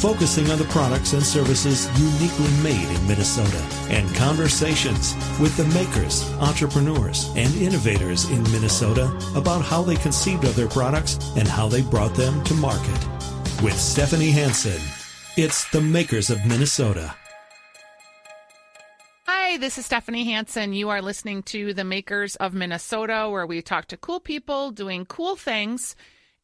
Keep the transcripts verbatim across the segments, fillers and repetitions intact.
focusing on the products and services uniquely made in Minnesota, and conversations with the makers, entrepreneurs, and innovators in Minnesota about how they conceived of their products and how they brought them to market. With Stephanie Hansen, it's the Makers of Minnesota. Hi, this is Stephanie Hansen. You are listening to The Makers of Minnesota, where we talk to cool people doing cool things.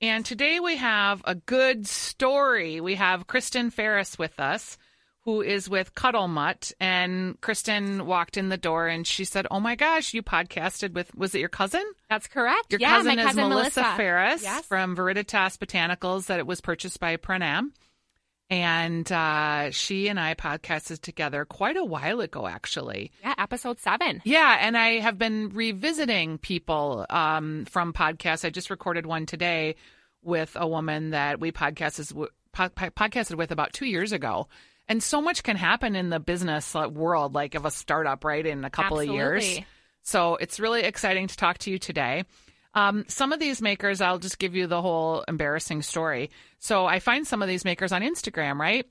And today we have a good story. We have Kristen Ferris with us, who is with Cuddle Mutt. And Kristen walked in the door and she said, oh my gosh, you podcasted with, was it your cousin? That's correct. Your yeah, cousin, my cousin is Melissa, Melissa. Ferris yes. from Viriditas Botanicals, that it was purchased by Pranam. And uh, she and I podcasted together quite a while ago, actually. Yeah, episode seven. Yeah, and I have been revisiting people um, from podcasts. I just recorded one today with a woman that we podcasted, pod, podcasted with about two years ago. And so much can happen in the business world, like of a startup, right, in a couple Absolutely. Of years. So it's really exciting to talk to you today. Um, some of these makers, I'll just give you the whole embarrassing story. So I find some of these makers on Instagram, right?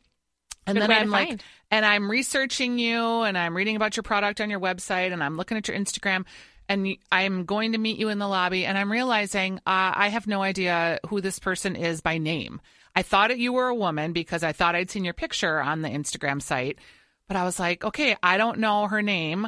And Good then I'm like, find. and I'm researching you and I'm reading about your product on your website and I'm looking at your Instagram and I'm going to meet you in the lobby and I'm realizing uh, I have no idea who this person is by name. I thought you were a woman because I thought I'd seen your picture on the Instagram site, but I was like, okay, I don't know her name.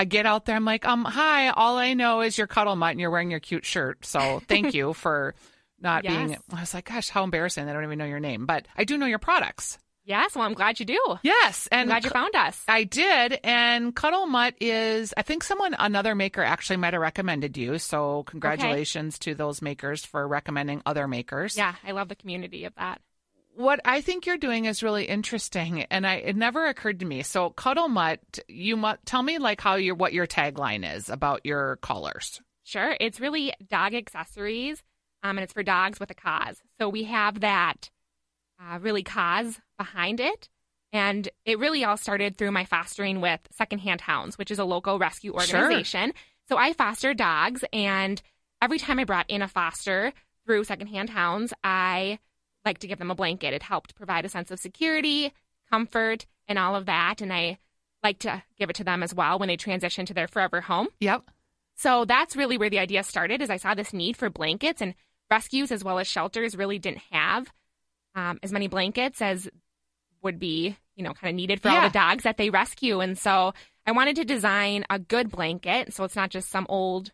I get out there, I'm like, um, hi, all I know is you're Cuddle Mutt and you're wearing your cute shirt. So thank you for not yes. being, I was like, gosh, how embarrassing. I don't even know your name, but I do know your products. Yes. Well, I'm glad you do. Yes. And I'm glad you found us. I did. And Cuddle Mutt is, I think someone, another maker actually might have recommended you. So congratulations okay. to those makers for recommending other makers. Yeah. I love the community of that. What I think you're doing is really interesting, and I, it never occurred to me. So, Cuddle Mutt, you must tell me like how your what your tagline is about your collars. Sure, it's really dog accessories, um, and it's for dogs with a cause. So we have that uh, really cause behind it, and it really all started through my fostering with Secondhand Hounds, which is a local rescue organization. Sure. So I foster dogs, and every time I brought in a foster through Secondhand Hounds, I like to give them a blanket. It helped provide a sense of security, comfort, and all of that. And I like to give it to them as well when they transition to their forever home. Yep. So that's really where the idea started, is I saw this need for blankets, and rescues as well as shelters really didn't have um, as many blankets as would be, you know, kind of needed for yeah. all the dogs that they rescue. And so I wanted to design a good blanket, so it's not just some old,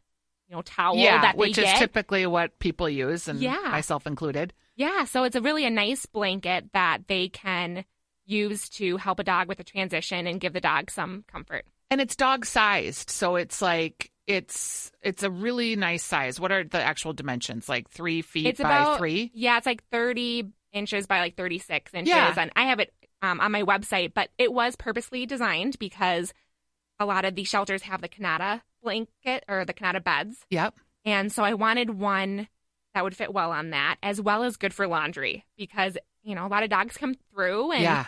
you know, towel yeah, that they which get. Is typically what people use, and yeah. myself included. Yeah, so it's a really a nice blanket that they can use to help a dog with a transition and give the dog some comfort. And it's dog sized, so it's like it's it's a really nice size. What are the actual dimensions? Like three feet it's by about, three? Yeah, it's like thirty inches by like thirty-six inches. Yeah. And I have it um, on my website, but it was purposely designed because a lot of these shelters have the Kanata blanket or the Kanata beds. Yep. And so I wanted one that would fit well on that, as well as good for laundry, because, you know, a lot of dogs come through and yeah.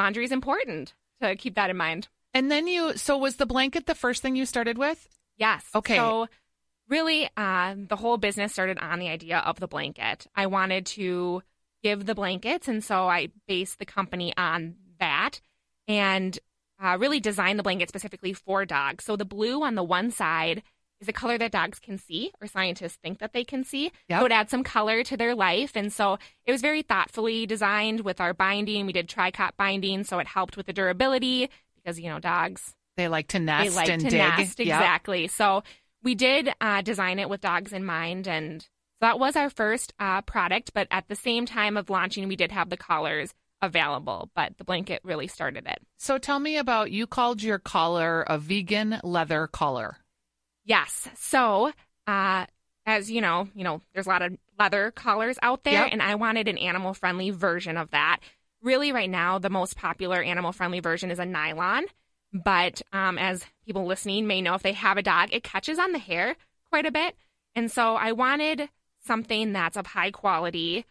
laundry is important, to keep that in mind. And then you, so was the blanket the first thing you started with? Yes. Okay. So really, uh, the whole business started on the idea of the blanket. I wanted to give the blankets, and so I based the company on that and uh, really designed the blanket specifically for dogs. So the blue on the one side is a color that dogs can see, or scientists think that they can see. Yep. So it adds some color to their life. And so it was very thoughtfully designed with our binding. We did tri-cot binding, so it helped with the durability because, you know, dogs, they like to nest they like and to dig. Nest, exactly. Yep. So we did uh, design it with dogs in mind. And so that was our first uh, product. But at the same time of launching, we did have the collars available, but the blanket really started it. So tell me about, you called your collar a vegan leather collar. Yes. So, uh, as you know, you know, there's a lot of leather collars out there, yep. and I wanted an animal-friendly version of that. Really, right now, the most popular animal-friendly version is a nylon, but um, as people listening may know, if they have a dog, it catches on the hair quite a bit, and so I wanted something that's of high quality,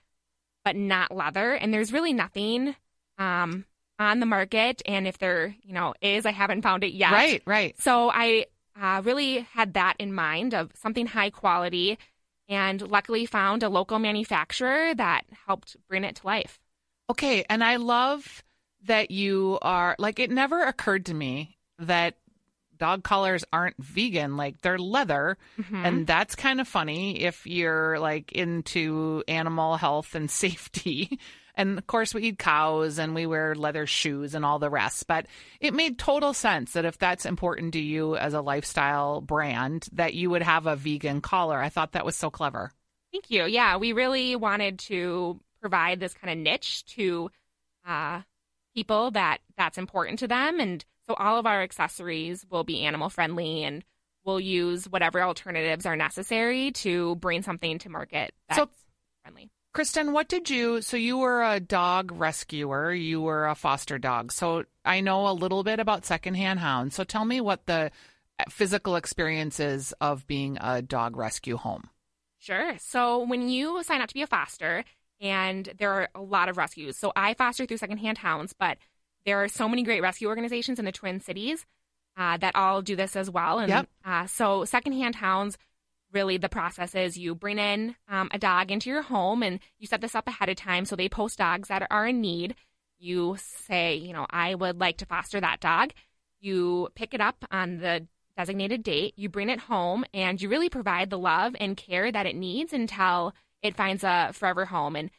but not leather. And there's really nothing um, on the market. And if there, you know, is, I haven't found it yet. Right, right. So I uh, really had that in mind of something high quality, and luckily found a local manufacturer that helped bring it to life. Okay. And I love that you are, like, it never occurred to me that dog collars aren't vegan. Like, they're leather. Mm-hmm. And that's kind of funny if you're, like, into animal health and safety. And of course we eat cows and we wear leather shoes and all the rest, but it made total sense that if that's important to you as a lifestyle brand, that you would have a vegan collar. I thought that was so clever. Thank you. Yeah. We really wanted to provide this kind of niche to uh, people that that's important to them. And so all of our accessories will be animal friendly, and we'll use whatever alternatives are necessary to bring something to market that's so friendly. Kristen, what did you, so you were a dog rescuer, you were a foster dog. So I know a little bit about secondhand hounds. So tell me what the physical experience is of being a dog rescue home. Sure. So when you sign up to be a foster, and there are a lot of rescues. So I foster through Secondhand Hounds, but there are so many great rescue organizations in the Twin Cities uh, that all do this as well. And yep. uh, so Secondhand Hounds, really the process is you bring in um, a dog into your home, and you set this up ahead of time. So they post dogs that are in need. You say, you know, I would like to foster that dog. You pick it up on the designated date. You bring it home, and you really provide the love and care that it needs until it finds a forever home. And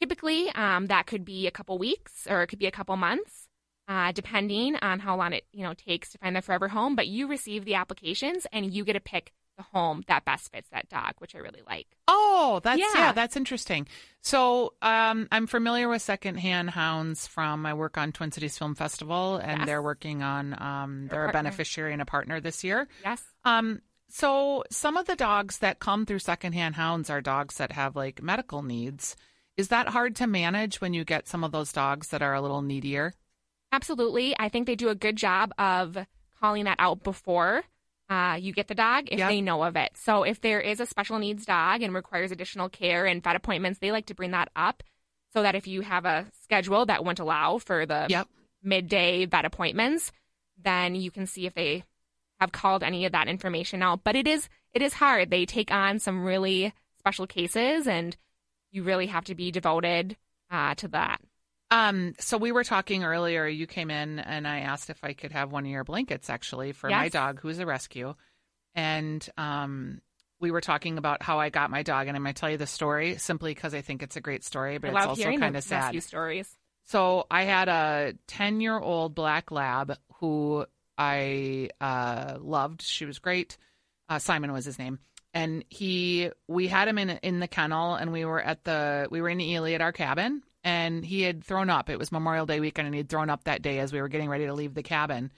typically um, that could be a couple weeks, or it could be a couple months, uh, depending on how long it, you know, takes to find the forever home. But you receive the applications, and you get to pick the home that best fits that dog, which I really like. Oh, that's, yeah, yeah that's interesting. So um, I'm familiar with Secondhand Hounds from my work on Twin Cities Film Festival, and yes. they're working on, um, they're a beneficiary and a partner this year. Yes. Um, so some of the dogs that come through Secondhand Hounds are dogs that have, like, medical needs. Is that hard to manage when you get some of those dogs that are a little needier? Absolutely. I think they do a good job of calling that out before Uh, you get the dog if yep. they know of it. So if there is a special needs dog and requires additional care and vet appointments, they like to bring that up, so that if you have a schedule that won't allow for the yep. midday vet appointments, then you can see if they have called any of that information out. But it is it is hard. They take on some really special cases, and you really have to be devoted uh, to that. Um, so we were talking earlier, you came in and I asked if I could have one of your blankets actually for yes. my dog, who's a rescue. And, um, we were talking about how I got my dog, and I'm going to tell you the story simply because I think it's a great story, but I it's also kind of sad. Stories. So I had a ten year old black lab who I, uh, loved. She was great. Uh, Simon was his name. And he, we had him in, in the kennel, and we were at the, we were in Ely at our cabin. And he had thrown up. It was Memorial Day weekend, and he had thrown up that day as we were getting ready to leave the cabin.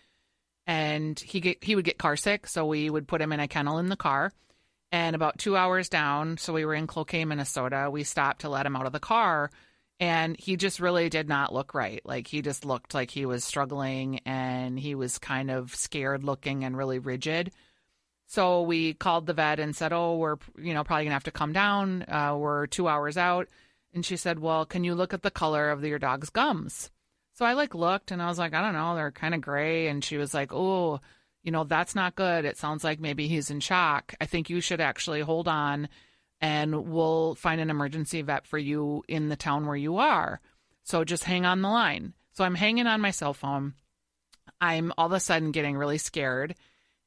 And he get, he would get car sick, so we would put him in a kennel in the car. And about two hours down, so we were in Cloquet, Minnesota, we stopped to let him out of the car. And he just really did not look right. Like, he just looked like he was struggling, and he was kind of scared looking and really rigid. So we called the vet and said, oh, we're you know probably going to have to come down. Uh, we're two hours out. And she said, well, can you look at the color of your dog's gums? So I like looked, and I was like, I don't know, they're kind of gray. And she was like, oh, you know, that's not good. It sounds like maybe he's in shock. I think you should actually hold on, and we'll find an emergency vet for you in the town where you are. So just hang on the line. So I'm hanging on my cell phone. I'm all of a sudden getting really scared,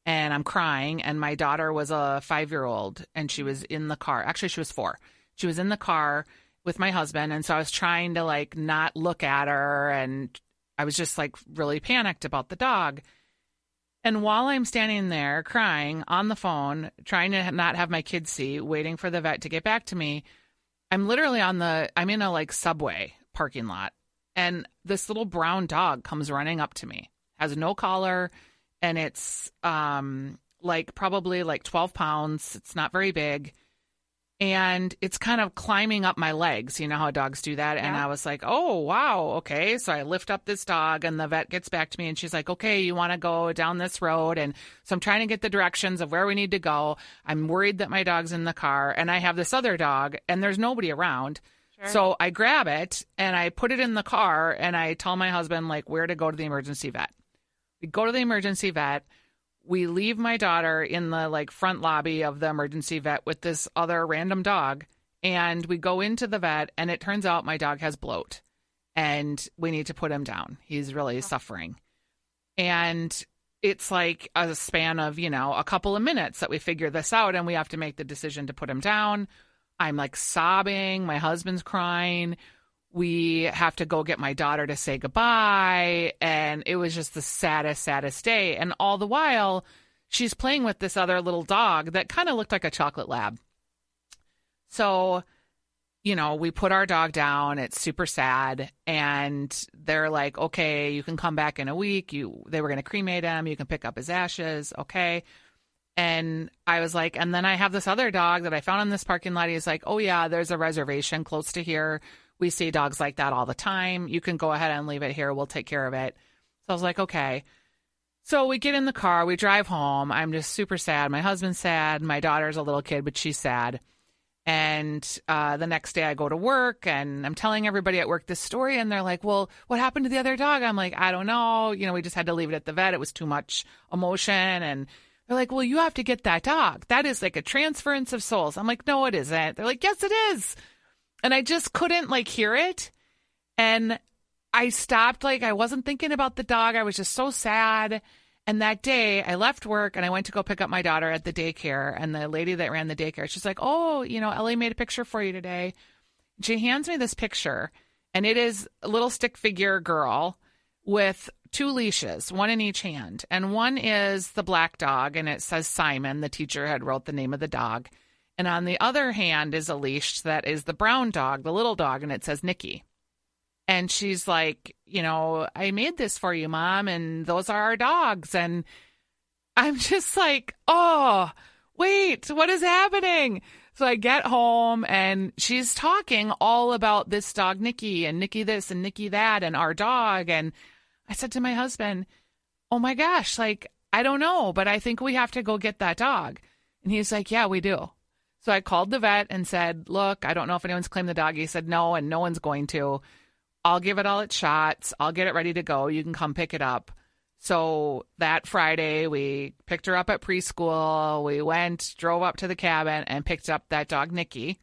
and I'm crying. And my daughter was a five year old, and she was in the car. Actually, she was four. She was in the car with my husband. And so I was trying to, like, not look at her. And I was just, like, really panicked about the dog. And while I'm standing there crying on the phone, trying to not have my kids see, waiting for the vet to get back to me, I'm literally on the, I'm in a like Subway parking lot. And this little brown dog comes running up to me, has no collar. And it's um like probably like twelve pounds. It's not very big. And it's kind of climbing up my legs. You know how dogs do that? Yeah. And I was like, oh, wow, okay. So I lift up this dog, and the vet gets back to me, and she's like, okay, you want to go down this road? And so I'm trying to get the directions of where we need to go. I'm worried that my dog's in the car, and I have this other dog, and there's nobody around. Sure. So I grab it and I put it in the car and I tell my husband like where to go to the emergency vet. We go to the emergency vet. We leave my daughter in the like front lobby of the emergency vet with this other random dog. And we go into the vet and it turns out my dog has bloat and we need to put him down. He's really oh. suffering. And it's like a span of, you know, a couple of minutes that we figure this out and we have to make the decision to put him down. I'm like sobbing. My husband's crying. We have to go get my daughter to say goodbye. And it was just the saddest, saddest day. And all the while, she's playing with this other little dog that kind of looked like a chocolate lab. So, you know, we put our dog down. It's super sad. And they're like, okay, you can come back in a week. You, they were going to cremate him. You can pick up his ashes. Okay. And I was like, and then I have this other dog that I found in this parking lot. He's like, oh yeah, there's a reservation close to here. We see dogs like that all the time. You can go ahead and leave it here. We'll take care of it. So I was like, okay. So we get in the car, we drive home. I'm just super sad. My husband's sad. My daughter's a little kid, but she's sad. And uh, the next day I go to work and I'm telling everybody at work this story. And they're like, well, what happened to the other dog? I'm like, I don't know. You know, we just had to leave it at the vet. It was too much emotion. And they're like, well, you have to get that dog. That is like a transference of souls. I'm like, no, it isn't. They're like, yes, it is. And I just couldn't like hear it. And I stopped, like I wasn't thinking about the dog. I was just so sad. And that day I left work and I went to go pick up my daughter at the daycare. And the lady that ran the daycare, she's like, oh, you know, Ellie made a picture for you today. She hands me this picture and it is a little stick figure girl with two leashes, one in each hand. And one is the black dog and it says Simon. The teacher had wrote the name of the dog. And on the other hand is a leash that is the brown dog, the little dog, and it says Nikki. And she's like, you know, I made this for you, Mom, and those are our dogs. And I'm just like, oh, wait, what is happening? So I get home, and she's talking all about this dog, Nikki, and Nikki this and Nikki that and our dog. And I said to my husband, oh, my gosh, like, I don't know, but I think we have to go get that dog. And he's like, yeah, we do. So I called the vet and said, look, I don't know if anyone's claimed the dog. He said, no, and no one's going to. I'll give it all its shots. I'll get it ready to go. You can come pick it up. So that Friday, we picked her up at preschool. We went, drove up to the cabin, and picked up that dog, Nikki.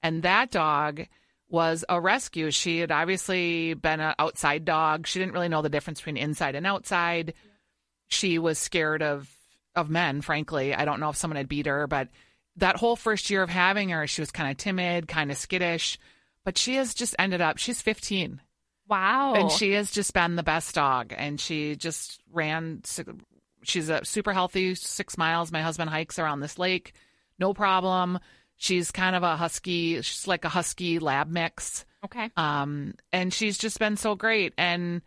And that dog was a rescue. She had obviously been an outside dog. She didn't really know the difference between inside and outside. She was scared of, of men, frankly. I don't know if someone had beat her, but that whole first year of having her, she was kind of timid, kind of skittish, but she has just ended up, she's fifteen. Wow. And she has just been the best dog. And she just ran, she's a super healthy six miles. My husband hikes around this lake, no problem. She's kind of a husky, she's like a husky lab mix. Okay. Um, and she's just been so great. And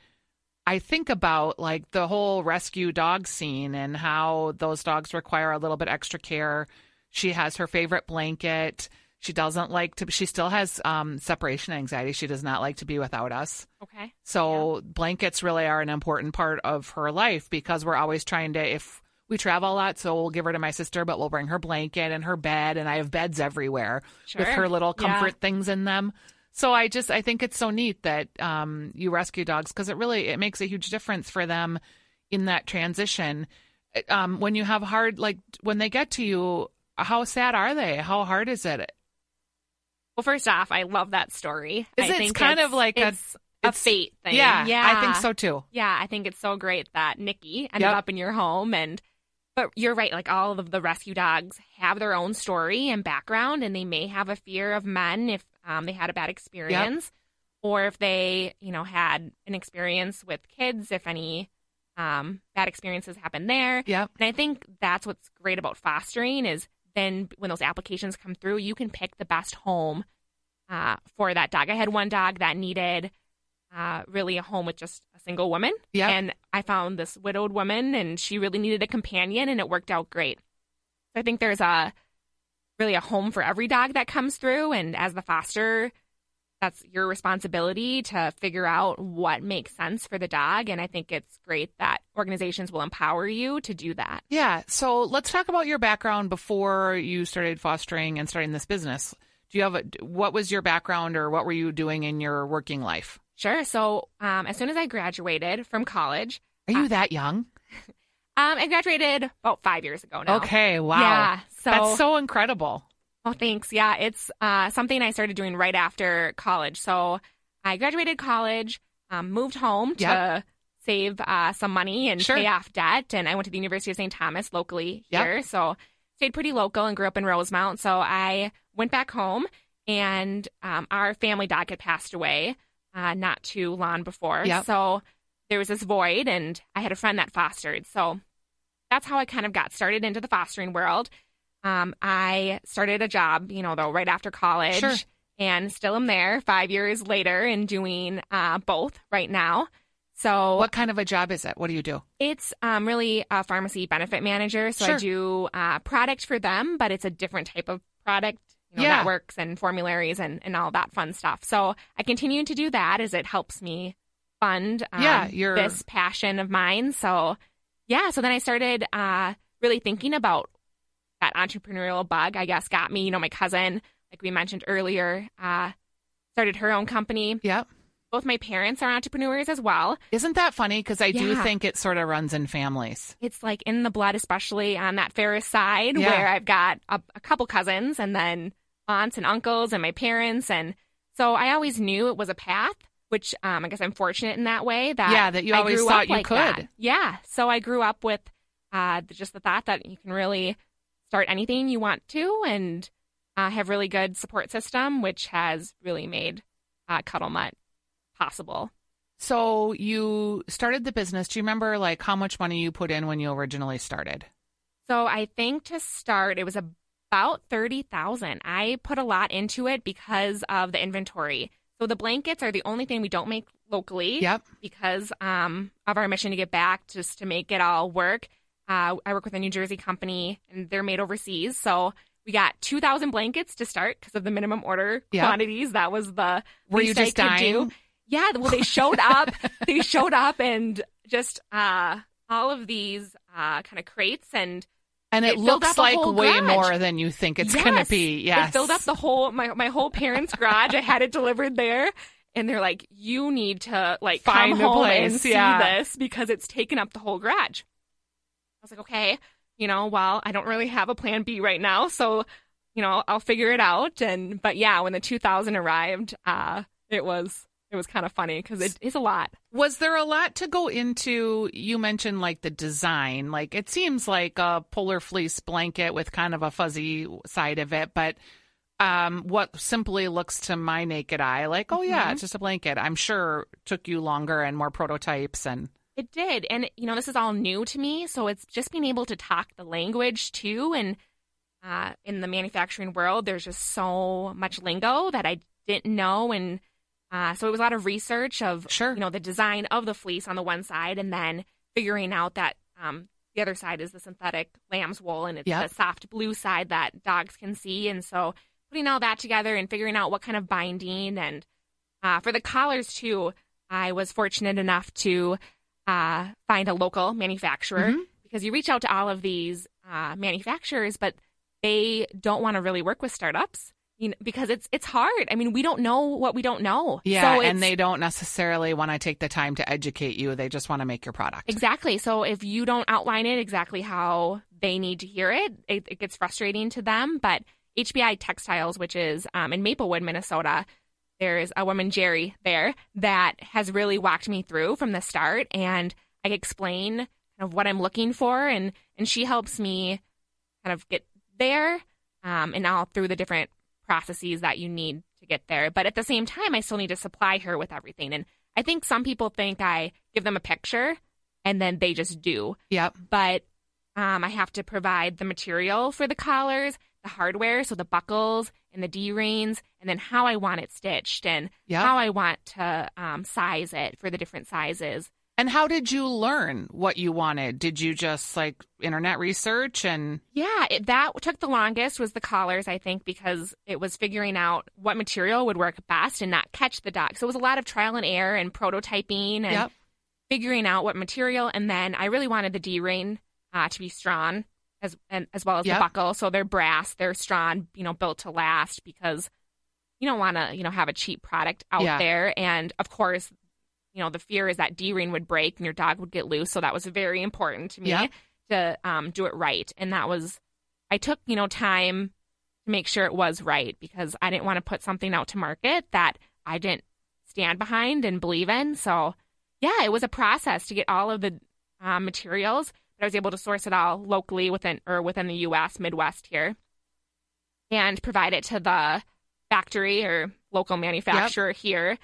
I think about like the whole rescue dog scene and how those dogs require a little bit extra care. She has her favorite blanket. She doesn't like to, she still has um, separation anxiety. She does not like to be without us. Okay. So yeah. Blankets really are an important part of her life because we're always trying to, if we travel a lot, so we'll give her to my sister, but we'll bring her blanket and her bed. And I have beds everywhere sure. with her little comfort yeah. things in them. So I just, I think it's so neat that um, you rescue dogs because it really, it makes a huge difference for them in that transition. Um, when you have hard, like when they get to you, how sad are they? How hard is it? Well, first off, I love that story. I think it's kind of like a, a fate thing. Yeah, yeah, I think so too. Yeah, I think it's so great that Nikki ended yep. up in your home. And but you're right, like all of the rescue dogs have their own story and background, and they may have a fear of men if um, they had a bad experience yep. or if they, you know, had an experience with kids, if any. Um, bad experiences happen there. Yep. And I think that's what's great about fostering is then when those applications come through, you can pick the best home uh, for that dog. I had one dog that needed uh, really a home with just a single woman. Yep. And I found this widowed woman, and she really needed a companion, and it worked out great. So I think there's a really a home for every dog that comes through. And as the foster, that's your responsibility to figure out what makes sense for the dog. And I think it's great that organizations will empower you to do that. Yeah. So let's talk about your background before you started fostering and starting this business. Do you have a, what was your background or what were you doing in your working life? Sure. So um, as soon as I graduated from college. Are you uh, that young? Um, I graduated about five years ago now. Okay. Wow. Yeah. So, that's so incredible. Oh, thanks. Yeah. It's uh, something I started doing right after college. So I graduated college, um, moved home to yep. save uh, some money and sure. pay off debt. And I went to the University of Saint Thomas locally yep. here. So stayed pretty local and grew up in Rosemount. So I went back home and um, our family dog had passed away uh, not too long before. Yep. So there was this void and I had a friend that fostered. So that's how I kind of got started into the fostering world. Um, I started a job, you know, though, right after college sure. and still am there five years later and doing uh, both right now. So what kind of a job is it? What do you do? It's um, really a pharmacy benefit manager. So sure. I do uh, product for them, but it's a different type of product, you know, yeah. networks and formularies and, and all that fun stuff. So I continue to do that as it helps me fund um, yeah, your... this passion of mine. So, yeah. So then I started uh, really thinking about that entrepreneurial bug, I guess, got me. You know, my cousin, like we mentioned earlier, uh, started her own company. Yep. Both my parents are entrepreneurs as well. Isn't that funny? Because I yeah. do think it sort of runs in families. It's like in the blood, especially on that Ferris side yeah. where I've got a, a couple cousins and then aunts and uncles and my parents. And so I always knew it was a path, which um, I guess I'm fortunate in that way. That yeah, that you I always thought you like could. That. Yeah. So I grew up with uh, just the thought that you can really start anything you want to and uh, have really good support system, which has really made uh, Cuddle Mutt possible. So you started the business. Do you remember like how much money you put in when you originally started? So I think to start, it was about thirty thousand dollars. I put a lot into it because of the inventory. So the blankets are the only thing we don't make locally yep. because um, of our mission to get back, just to make it all work. Uh, I work with a New Jersey company and they're made overseas. So we got two thousand blankets to start because of the minimum order yep. quantities. That was the Were least you just I could dying? Do. Yeah, well, they showed up. They showed up and just uh, all of these uh, kind of crates. And and it, it looks like way garage. More than you think it's yes. going to be. Yes. It filled up the whole, my, my whole parents' garage. I had it delivered there. And they're like, you need to like find come a home place and see yeah. this because it's taken up the whole garage. I was like, okay, you know, well, I don't really have a plan B right now. So, you know, I'll figure it out. And but yeah, when the two thousand arrived, uh, it was. It was kind of funny because it is a lot. Was there a lot to go into? You mentioned like the design, like it seems like a polar fleece blanket with kind of a fuzzy side of it. But um, what simply looks to my naked eye like, oh, yeah, mm-hmm. it's just a blanket. I'm sure took you longer and more prototypes. And it did. And, you know, this is all new to me. So it's just being able to talk the language, too. And uh, in the manufacturing world, there's just so much lingo that I didn't know. And Uh, so it was a lot of research of, sure. you know, the design of the fleece on the one side and then figuring out that um, the other side is the synthetic lamb's wool and it's yep. the soft blue side that dogs can see. And so putting all that together and figuring out what kind of binding and uh, for the collars, too, I was fortunate enough to uh, find a local manufacturer mm-hmm. because you reach out to all of these uh, manufacturers, but they don't want to really work with startups. You know, because it's it's hard. I mean, we don't know what we don't know. Yeah, so and they don't necessarily want to take the time to educate you. They just want to make your product. Exactly. So if you don't outline it exactly how they need to hear it, it, it gets frustrating to them. But H B I Textiles, which is um, in Maplewood, Minnesota, there is a woman, Jerry, there that has really walked me through from the start. And I explain kind of what I'm looking for. And, and she helps me kind of get there um, and all through the different processes that you need to get there. But at the same time, I still need to supply her with everything. And I think some people think I give them a picture and then they just do. Yep. But um, I have to provide the material for the collars, the hardware, so the buckles and the D-rings, and then how I want it stitched and yep. how I want to um, size it for the different sizes. And how did you learn what you wanted? Did you just like internet research and? Yeah, it, that took the longest was the collars, I think, because it was figuring out what material would work best and not catch the dog. So it was a lot of trial and error and prototyping and yep. figuring out what material. And then I really wanted the D-ring uh, to be strong as and, as well as yep. the buckle. So they're brass, they're strong, you know, built to last because you don't want to, you know, have a cheap product out yeah. there. And of course, you know, the fear is that D-ring would break and your dog would get loose. So that was very important to me yeah. to um, do it right. And that was, I took, you know, time to make sure it was right, because I didn't want to put something out to market that I didn't stand behind and believe in. So yeah, it was a process to get all of the uh, materials, but I was able to source it all locally within or within the U S Midwest here, and provide it to the factory or local manufacturer yep. here.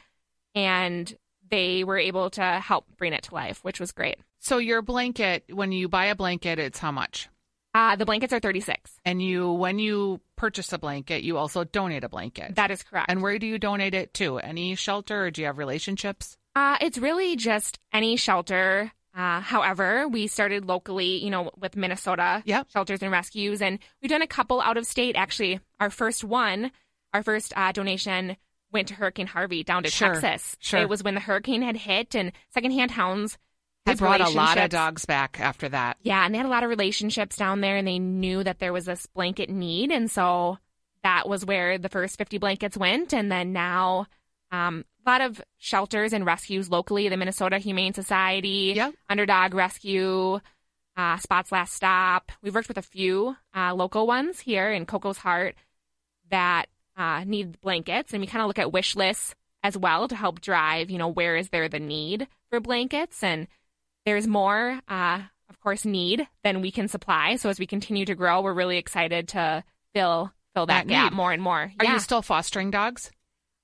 And they were able to help bring it to life, which was great. So your blanket, when you buy a blanket, it's how much? Uh, the blankets are thirty-six dollars. And you, when you purchase a blanket, you also donate a blanket. That is correct. And where do you donate it to? Any shelter, or do you have relationships? Uh, it's really just any shelter. Uh, however, we started locally, you know, with Minnesota yep. Shelters and Rescues, and we've done a couple out of state. Actually, our first one, our first uh, donation went to Hurricane Harvey down to sure, Texas. Sure. It was when the hurricane had hit, and Secondhand Hounds has relationships. They brought a lot of dogs back after that. Yeah, and they had a lot of relationships down there, and they knew that there was this blanket need, and so that was where the first fifty blankets went, and then now... Um, a lot of shelters and rescues locally, the Minnesota Humane Society, yep. Underdog Rescue, uh, Spots Last Stop. We've worked with a few uh, local ones here in Coco's Heart that uh, need blankets. And we kind of look at wish lists as well to help drive, you know, where is there the need for blankets? And there's more, uh, of course, need than we can supply. So as we continue to grow, we're really excited to fill fill that, that gap need. More and more. Are yeah. you still fostering dogs?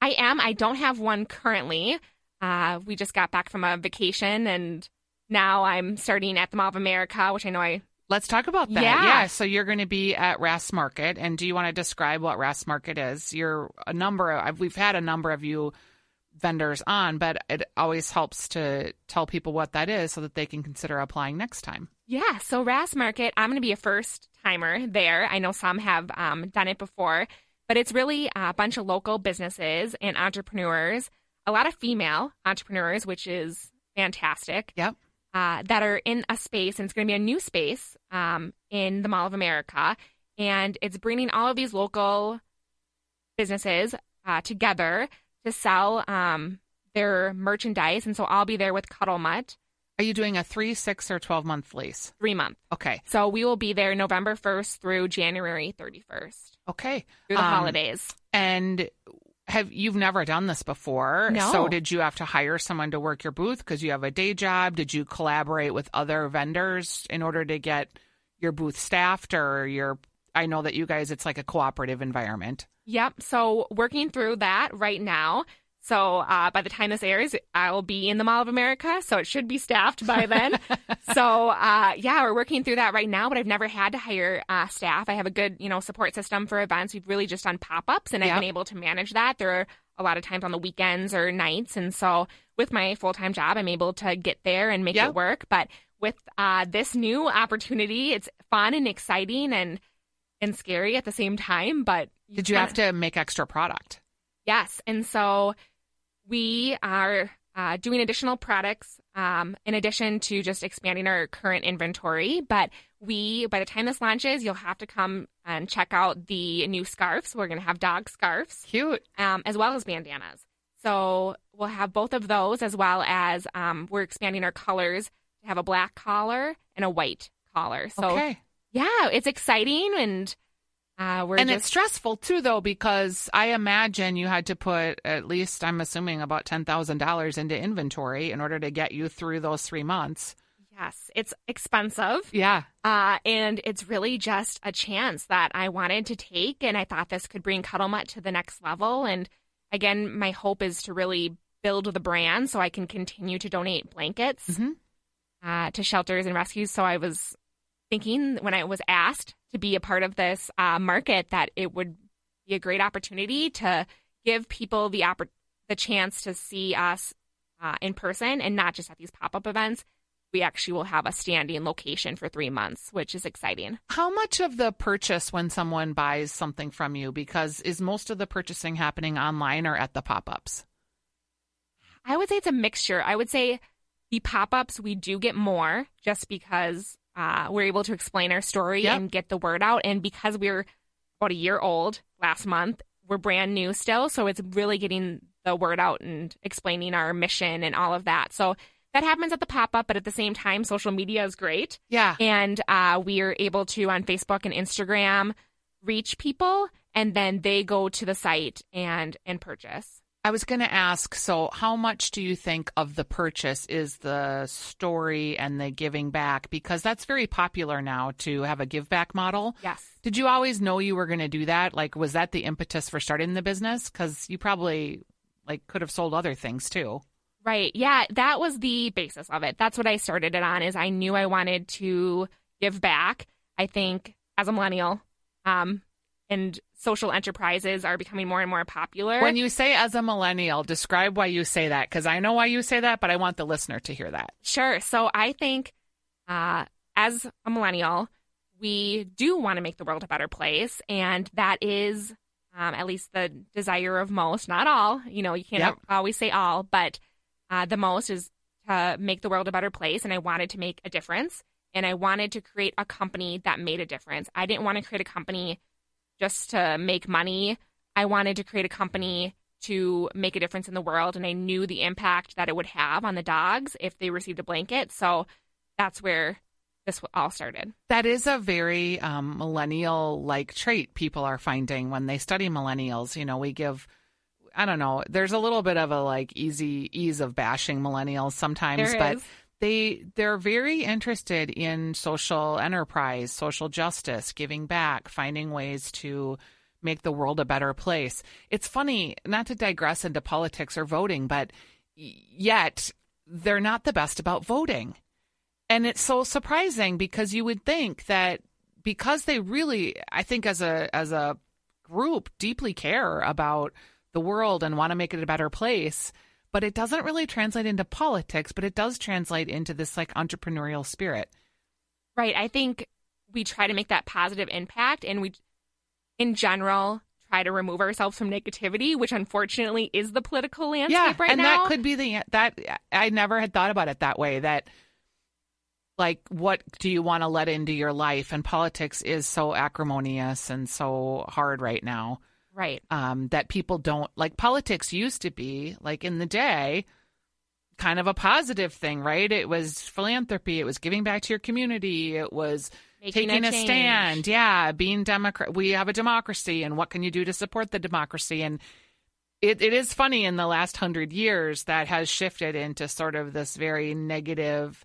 I am. I don't have one currently. Uh, we just got back from a vacation, and now I'm starting at the Mall of America, which I know I... Let's talk about that. Yeah. yeah. So you're going to be at R A S Market, and do you want to describe what R A S Market is? You're a number of... We've had a number of you vendors on, but it always helps to tell people what that is so that they can consider applying next time. Yeah. So R A S Market, I'm going to be a first-timer there. I know some have um, done it before. But it's really a bunch of local businesses and entrepreneurs, a lot of female entrepreneurs, which is fantastic, yep. uh, that are in a space. And it's going to be a new space um, in the Mall of America. And it's bringing all of these local businesses uh, together to sell um, their merchandise. And so I'll be there with Cuddle Mutt. Are you doing a three, six, or twelve-month lease? Three-month. Okay. So we will be there November first through January thirty-first. Okay. Through the um, holidays. And have you've never done this before. No. So did you have to hire someone to work your booth because you have a day job? Did you collaborate with other vendors in order to get your booth staffed, or your... I know that you guys, it's like a cooperative environment. Yep. So working through that right now. So uh, by the time this airs, I'll be in the Mall of America, so it should be staffed by then. so, uh, yeah, we're working through that right now, but I've never had to hire uh, staff. I have a good, you know, support system for events. We've really just done pop-ups, and yep. I've been able to manage that. There are a lot of times on the weekends or nights, and so with my full-time job, I'm able to get there and make yep. it work. But with uh, this new opportunity, it's fun and exciting and, and scary at the same time. But you Did you kinda... have to make extra product? Yes, and so... We are uh, doing additional products um, in addition to just expanding our current inventory. But we, by the time this launches, you'll have to come and check out the new scarves. We're going to have dog scarves. Cute. Um, as well as bandanas. So we'll have both of those, as well as um, we're expanding our colors to have a black collar and a white collar. So, okay. yeah, it's exciting, and... Uh, we're and just... it's stressful, too, though, because I imagine you had to put at least, I'm assuming, about ten thousand dollars into inventory in order to get you through those three months. Yes, it's expensive. Yeah. Uh, and it's really just a chance that I wanted to take, and I thought this could bring Cuddle Mutt to the next level. And again, my hope is to really build the brand so I can continue to donate blankets mm-hmm. uh, to shelters and rescues. So I was thinking when I was asked to be a part of this uh, market that it would be a great opportunity to give people the oppor- the chance to see us uh, in person, and not just at these pop-up events. We actually will have a standing location for three months, which is exciting. How much of the purchase when someone buys something from you, because is most of the purchasing happening online or at the pop-ups? I would say it's a mixture. I would say the pop-ups, we do get more just because... Uh, we're able to explain our story yep. and get the word out. And because we're about a year old last month, we're brand new still, so it's really getting the word out and explaining our mission and all of that. So that happens at the pop-up, but at the same time, social media is great. Yeah. And uh, we are able to, on Facebook and Instagram, reach people, and then they go to the site and, and purchase. I was going to ask, so how much do you think of the purchase is the story and the giving back? Because that's very popular now to have a give back model. Yes. Did you always know you were going to do that? Like, was that the impetus for starting the business? Because you probably like could have sold other things too. Right. Yeah, that was the basis of it. That's what I started it on, is I knew I wanted to give back. I think as a millennial, um, and social enterprises are becoming more and more popular. When you say as a millennial, describe why you say that, because I know why you say that, but I want the listener to hear that. Sure. So I think uh, as a millennial, we do want to make the world a better place. And that is um, at least the desire of most, not all. You know, you can't yep. always say all, but uh, the most is to make the world a better place. And I wanted to make a difference. And I wanted to create a company that made a difference. I didn't want to create a company just to make money. I wanted to create a company to make a difference in the world, and I knew the impact that it would have on the dogs if they received a blanket. So that's where this all started. That is a very um, millennial-like trait people are finding when they study millennials. You know, we give, I don't know, there's a little bit of a like easy ease of bashing millennials sometimes, but They, they're very interested in social enterprise, social justice, giving back, finding ways to make the world a better place. It's funny, not to digress into politics or voting, but yet they're not the best about voting. And it's so surprising, because you would think that because they really, I think as a as a group, deeply care about the world and want to make it a better place, but it doesn't really translate into politics, but it does translate into this like entrepreneurial spirit. Right. I think we try to make that positive impact, and we, in general, try to remove ourselves from negativity, which unfortunately is the political landscape yeah, right and now. And that could be the, that I never had thought about it that way, that like, what do you want to let into your life? And politics is so acrimonious and so hard right now. Right. Um, that people don't like. Politics used to be like in the day, kind of a positive thing, right? It was philanthropy. It was giving back to your community. It was Making taking a, a stand. Yeah. Being Democrat. We have a democracy, and what can you do to support the democracy? And it, it is funny, in the last hundred years that has shifted into sort of this very negative,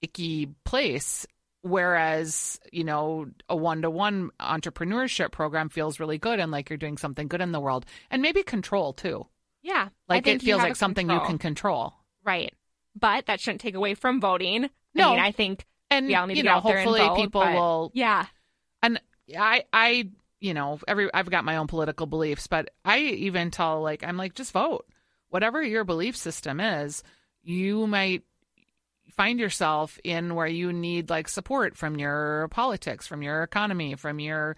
icky place. Whereas, you know, a one-to-one entrepreneurship program feels really good, and like you're doing something good in the world, and maybe control too. Yeah. Like it feels like something you can control. Right. But that shouldn't take away from voting. No. I mean, I think and, we all need to get out there and vote. Hopefully people will. Yeah. And I, I, you know, every I've got my own political beliefs, but I even tell like, I'm like, just vote. Whatever your belief system is, you might find yourself in where you need like support from your politics, from your economy, from your,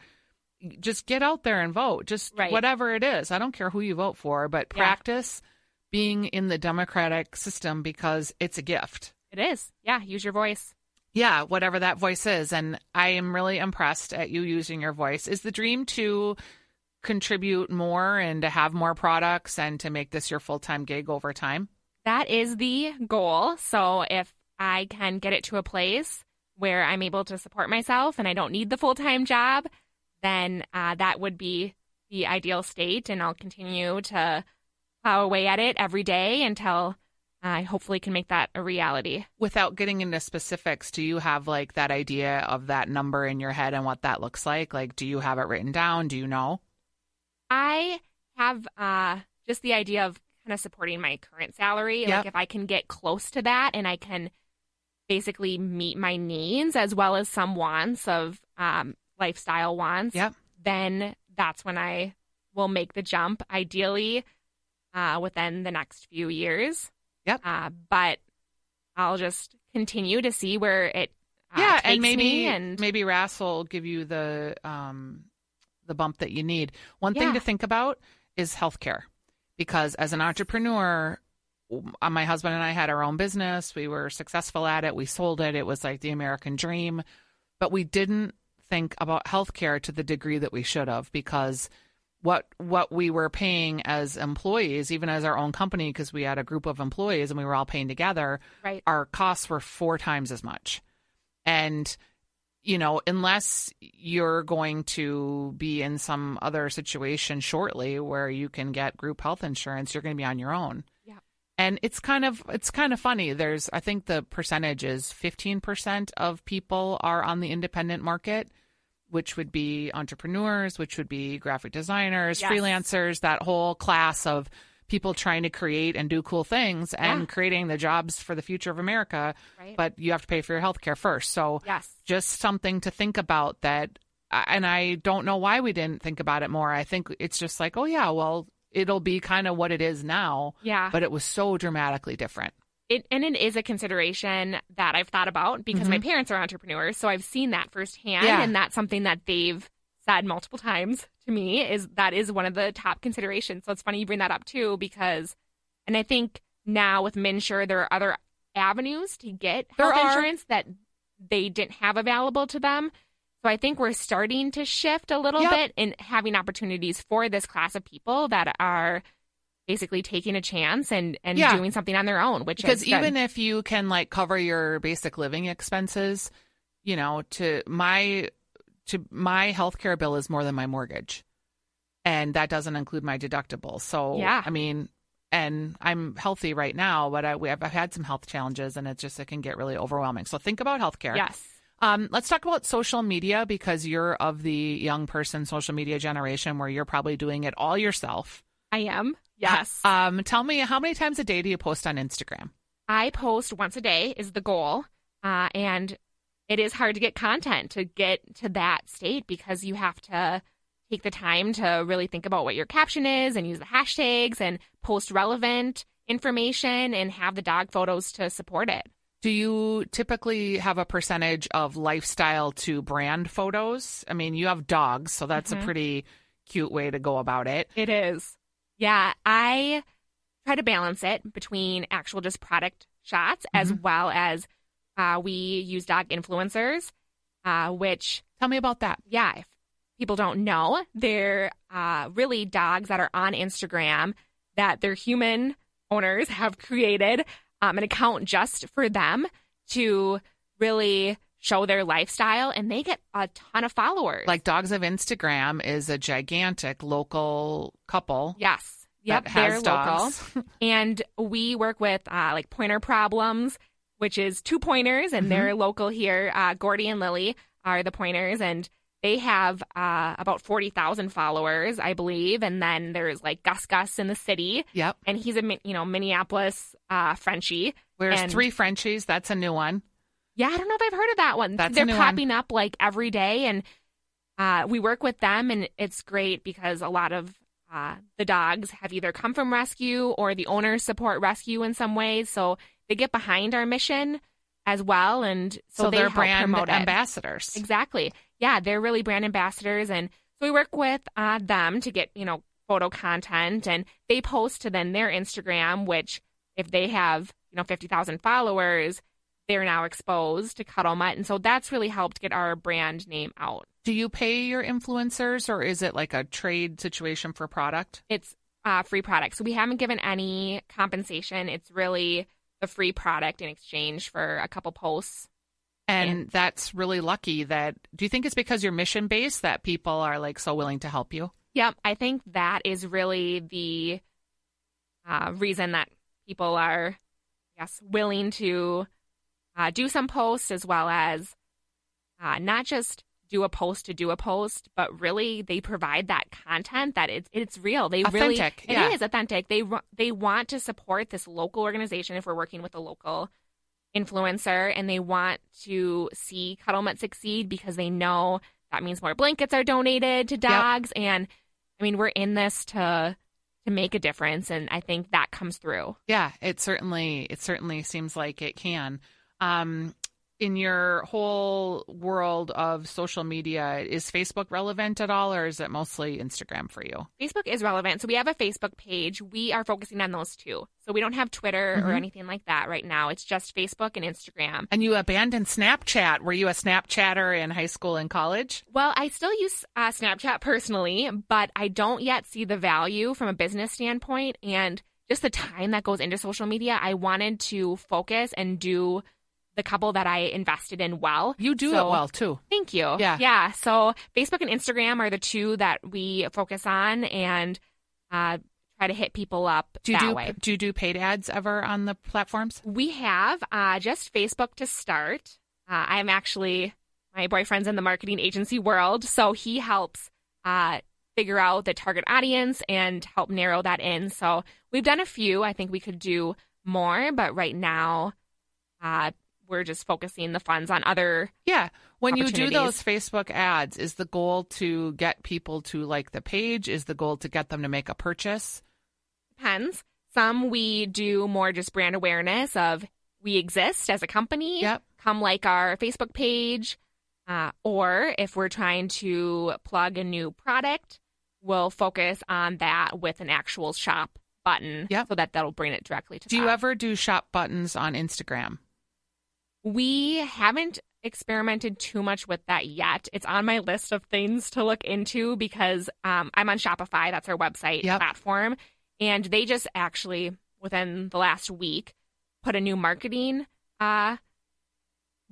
just get out there and vote, just right. whatever it is. I don't care who you vote for, but practice yeah. being in the democratic system, because it's a gift. It is. Yeah. Use your voice. Yeah. Whatever that voice is. And I am really impressed at you using your voice. Is the dream to contribute more and to have more products and to make this your full-time gig over time? That is the goal. So if I can get it to a place where I'm able to support myself and I don't need the full-time job, then uh, that would be the ideal state. And I'll continue to plow away at it every day until I hopefully can make that a reality. Without getting into specifics, do you have like that idea of that number in your head and what that looks like? Like, do you have it written down? Do you know? I have uh, just the idea of kind of supporting my current salary. Yep. Like if I can get close to that and I can basically meet my needs as well as some wants of um, lifestyle wants, yep. then that's when I will make the jump, ideally uh, within the next few years. Yep. Uh, but I'll just continue to see where it uh, yeah, takes and maybe, me. And maybe R A S will give you the, um, the bump that you need. One yeah. thing to think about is healthcare. Because as an entrepreneur, my husband and I had our own business. We were successful at it. We sold it. It was like the American dream. But we didn't think about healthcare to the degree that we should have, because what what we were paying as employees, even as our own company, because we had a group of employees and we were all paying together, right. Our costs were four times as much. And, you know, unless you're going to be in some other situation shortly where you can get group health insurance, you're going to be on your own. Yeah. And it's kind of it's kind of funny. There's, I think the percentage is fifteen percent of people are on the independent market, which would be entrepreneurs, which would be graphic designers, yes. freelancers, that whole class of people trying to create and do cool things and yeah. creating the jobs for the future of America. Right. But you have to pay for your healthcare first. So yes. just something to think about that. And I don't know why we didn't think about it more. I think it's just like, oh, yeah, well, it'll be kind of what it is now. Yeah. But it was so dramatically different. It, and it is a consideration that I've thought about because mm-hmm. my parents are entrepreneurs, so I've seen that firsthand, yeah. and that's something that they've said multiple times to me is that is one of the top considerations. So it's funny you bring that up too because, and I think now with MNsure, there are other avenues to get health insurance that they didn't have available to them. So I think we're starting to shift a little yep. bit in having opportunities for this class of people that are basically taking a chance and, and yeah. doing something on their own, which because even if you can like cover your basic living expenses, you know, to my, to my healthcare bill is more than my mortgage, and that doesn't include my deductible. So, yeah. I mean, and I'm healthy right now, but I, we have, I've had some health challenges and it's just, it can get really overwhelming. So think about healthcare. Yes. Um, let's talk about social media because you're of the young person, social media generation where you're probably doing it all yourself. I am. Yes. Um, tell me, how many times a day do you post on Instagram? I post once a day is the goal. Uh, and it is hard to get content to get to that state because you have to take the time to really think about what your caption is and use the hashtags and post relevant information and have the dog photos to support it. Do you typically have a percentage of lifestyle to brand photos? I mean, you have dogs, so that's mm-hmm. a pretty cute way to go about it. It is. Yeah, I try to balance it between actual just product shots mm-hmm. as well as uh, we use dog influencers, uh, which... Tell me about that. Yeah, if people don't know, they're uh, really dogs that are on Instagram that their human owners have created um, an account just for them to really show their lifestyle, and they get a ton of followers. Like Dogs of Instagram is a gigantic local couple. Yes. Yep. That has dogs. Local. And we work with uh, like Pointer Problems, which is two pointers, and mm-hmm. they're local here. Uh, Gordy and Lily are the pointers, and they have uh, about forty thousand followers, I believe. And then there's like Gus Gus in the City. Yep. And he's a, you know, Minneapolis uh, Frenchie. There's and- three Frenchies. That's a new one. Yeah, I don't know if I've heard of that one. That's They're popping one. Up like every day, and uh, we work with them, and it's great because a lot of uh, the dogs have either come from rescue or the owners support rescue in some ways, so they get behind our mission as well, and so, so they they're help brand promote it. Ambassadors. Exactly. Yeah, they're really brand ambassadors, and so we work with uh, them to get, you know, photo content, and they post to then their Instagram, which if they have, you know, fifty thousand followers, they're now exposed to Cuddle Mutt. And so that's really helped get our brand name out. Do you pay your influencers, or is it like a trade situation for product? It's uh, free product. So we haven't given any compensation. It's really the free product in exchange for a couple posts. And, and that's really lucky that, do you think it's because you're mission based that people are like so willing to help you? Yep. I think that is really the uh, reason that people are, yes, willing to Uh, do some posts as well as uh, not just do a post to do a post, but really they provide that content that it's it's real. They authentic, really yeah. It is authentic. They they want to support this local organization if we're working with a local influencer, and they want to see Cuddle Mutt succeed because they know that means more blankets are donated to dogs. Yep. And I mean, we're in this to to make a difference, and I think that comes through. Yeah, it certainly it certainly seems like it can. Um, in your whole world of social media, is Facebook relevant at all, or is it mostly Instagram for you? Facebook is relevant. So we have a Facebook page. We are focusing on those two. So we don't have Twitter mm-hmm. or anything like that right now. It's just Facebook and Instagram. And you abandoned Snapchat. Were you a Snapchatter in high school and college? Well, I still use uh, Snapchat personally, but I don't yet see the value from a business standpoint and just the time that goes into social media. I wanted to focus and do the couple that I invested in well. You do so, it well, too. Thank you. Yeah. Yeah. So Facebook and Instagram are the two that we focus on and uh, try to hit people up do you that do, way. Do you do paid ads ever on the platforms? We have uh, just Facebook to start. Uh, I'm actually, my boyfriend's in the marketing agency world, so he helps uh, figure out the target audience and help narrow that in. So we've done a few. I think we could do more, but right now, uh, we're just focusing the funds on other yeah. When you do those Facebook ads, is the goal to get people to like the page? Is the goal to get them to make a purchase? Depends. Some we do more just brand awareness of we exist as a company. Yep. Come like our Facebook page. Uh, or if we're trying to plug a new product, we'll focus on that with an actual shop button. Yep. So that that'll bring it directly to the Do that. You ever do shop buttons on Instagram? We haven't experimented too much with that yet. It's on my list of things to look into because um, I'm on Shopify. That's our website yep. platform. And they just actually, within the last week, put a new marketing uh,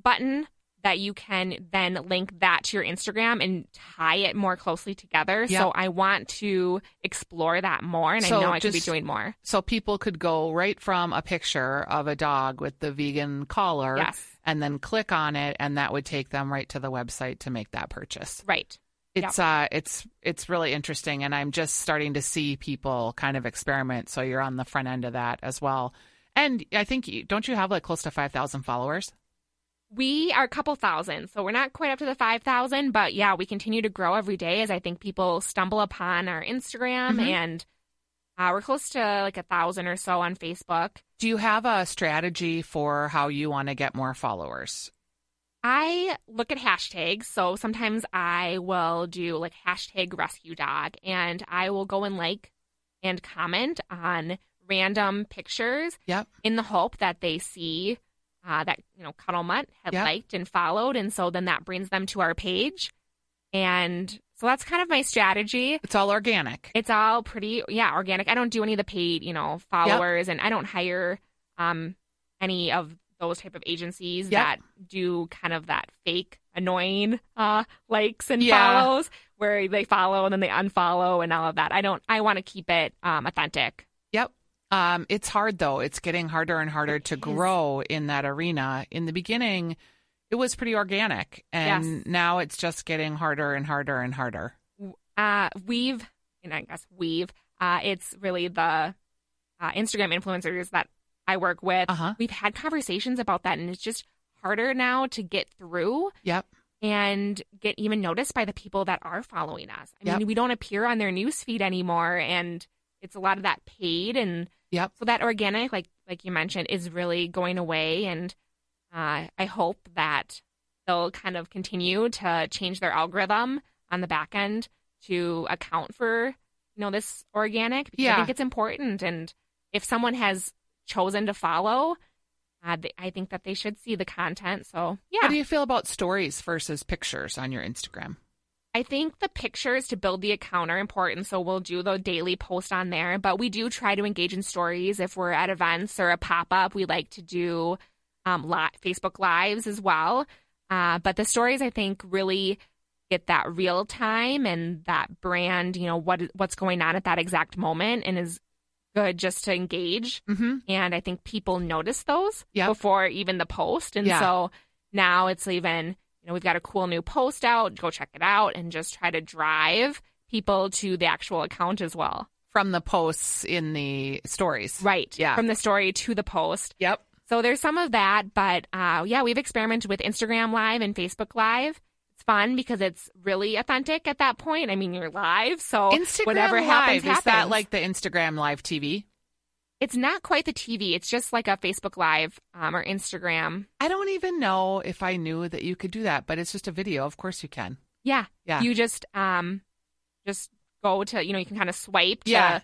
button that you can then link that to your Instagram and tie it more closely together. Yep. So I want to explore that more, and so I know I just, could be doing more. So people could go right from a picture of a dog with the vegan collar yes. and then click on it, and that would take them right to the website to make that purchase. Right. It's yep. uh, it's it's really interesting, and I'm just starting to see people kind of experiment, so you're on the front end of that as well. And I think, don't you have like close to five thousand followers? We are a couple thousand, so we're not quite up to the five thousand, but yeah, we continue to grow every day as I think people stumble upon our Instagram, mm-hmm. and uh, we're close to like a thousand or so on Facebook. Do you have a strategy for how you want to get more followers? I look at hashtags, so sometimes I will do like hashtag rescue dog, and I will go and like and comment on random pictures yep. in the hope that they see Uh, that, you know, Cuddle Mutt had yep. liked and followed. And so then that brings them to our page. And so that's kind of my strategy. It's all organic. It's all pretty, yeah, organic. I don't do any of the paid, you know, followers. Yep. And I don't hire um, any of those type of agencies yep. that do kind of that fake, annoying uh, likes and yeah. follows where they follow and then they unfollow and all of that. I don't, I want to keep it um, authentic. Yep. Um, it's hard, though. It's getting harder and harder it to is. grow in that arena. In the beginning, it was pretty organic, and yes. now it's just getting harder and harder and harder. Uh, we've, and I guess we've, uh, it's really the uh, Instagram influencers that I work with. Uh-huh. We've had conversations about that, and it's just harder now to get through yep. and get even noticed by the people that are following us. I yep. mean, we don't appear on their newsfeed anymore, and it's a lot of that paid and... Yep. So that organic, like like you mentioned, is really going away, and uh, I hope that they'll kind of continue to change their algorithm on the back end to account for, you know, this organic. Because yeah. I think it's important, and if someone has chosen to follow, uh, they, I think that they should see the content. So yeah. How do you feel about stories versus pictures on your Instagram? I think the pictures to build the account are important, so we'll do the daily post on there. But we do try to engage in stories. If we're at events or a pop-up, we like to do um, live, Facebook Lives as well. Uh, but the stories, I think, really get that real time and that brand, you know, what what's going on at that exact moment, and is good just to engage. Mm-hmm. And I think people notice those yep. before even the post. And yeah. so now it's even... You know, we've got a cool new post out. Go check it out and just try to drive people to the actual account as well. From the posts in the stories. Right. Yeah. From the story to the post. Yep. So there's some of that. But uh, yeah, we've experimented with Instagram Live and Facebook Live. It's fun because it's really authentic at that point. I mean, you're live. So Instagram whatever Live, happens, happens. Is that like the Instagram Live T V? It's not quite the T V. It's just like a Facebook Live um, or Instagram. I don't even know if I knew that you could do that, but it's just a video. Of course you can. Yeah. Yeah. You just um, just go to, you know, you can kind of swipe to yeah.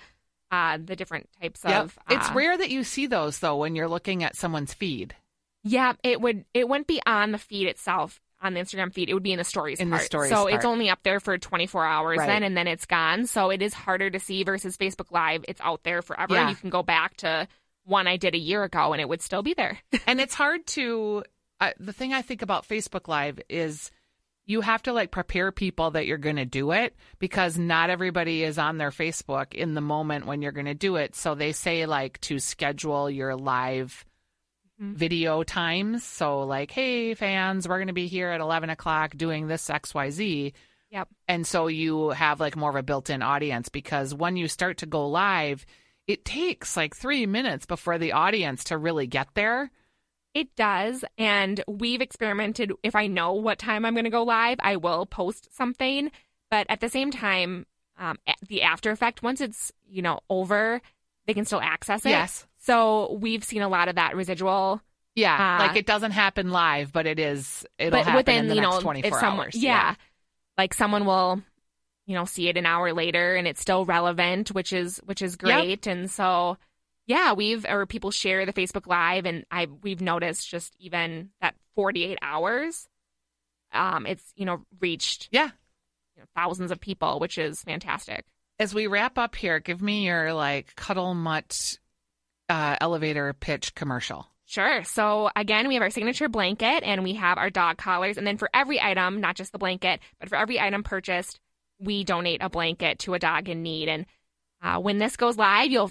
uh, the different types yep. of. Uh, it's rare that you see those, though, when you're looking at someone's feed. Yeah. It would. It wouldn't be on the feed itself, on the Instagram feed. It would be in the stories in part. The stories so part. It's only up there for twenty-four hours right. then, and then it's gone. So it is harder to see versus Facebook Live. It's out there forever. Yeah. And you can go back to one I did a year ago, and it would still be there. And it's hard to uh, – the thing I think about Facebook Live is you have to, like, prepare people that you're going to do it, because not everybody is on their Facebook in the moment when you're going to do it. So they say, like, to schedule your live – video times. So like, hey fans, we're going to be here at eleven o'clock doing this X Y Z. Yep. And so you have like more of a built-in audience, because when you start to go live, it takes like three minutes before the audience to really get there. It does. And we've experimented. If I know what time I'm going to go live, I will post something. But at the same time, um, the after effect, once it's, you know, over, they can still access it. Yes. So we've seen a lot of that residual. Yeah, uh, like it doesn't happen live, but it is. It'll happen within, in the you next know, twenty-four someone, hours. Yeah. yeah, like someone will, you know, see it an hour later, and it's still relevant, which is which is great. Yep. And so, yeah, we've or people share the Facebook Live, and I we've noticed just even that forty-eight hours, um, it's you know reached yeah you know, thousands of people, which is fantastic. As we wrap up here, give me your like Cuddle Mutt. Uh, elevator pitch commercial. Sure. So again, we have our signature blanket, and we have our dog collars. And then for every item, not just the blanket, but for every item purchased, we donate a blanket to a dog in need. And uh, when this goes live, you'll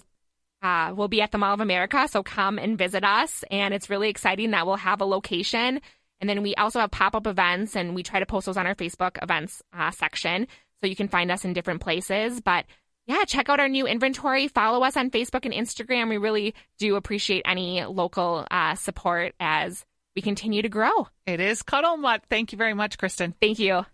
uh, we'll be at the Mall of America. So come and visit us. And it's really exciting that we'll have a location. And then we also have pop-up events, and we try to post those on our Facebook events uh, section. So you can find us in different places. But yeah, check out our new inventory. Follow us on Facebook and Instagram. We really do appreciate any local uh, support as we continue to grow. It is Cuddle Mutt. Thank you very much, Kristen. Thank you.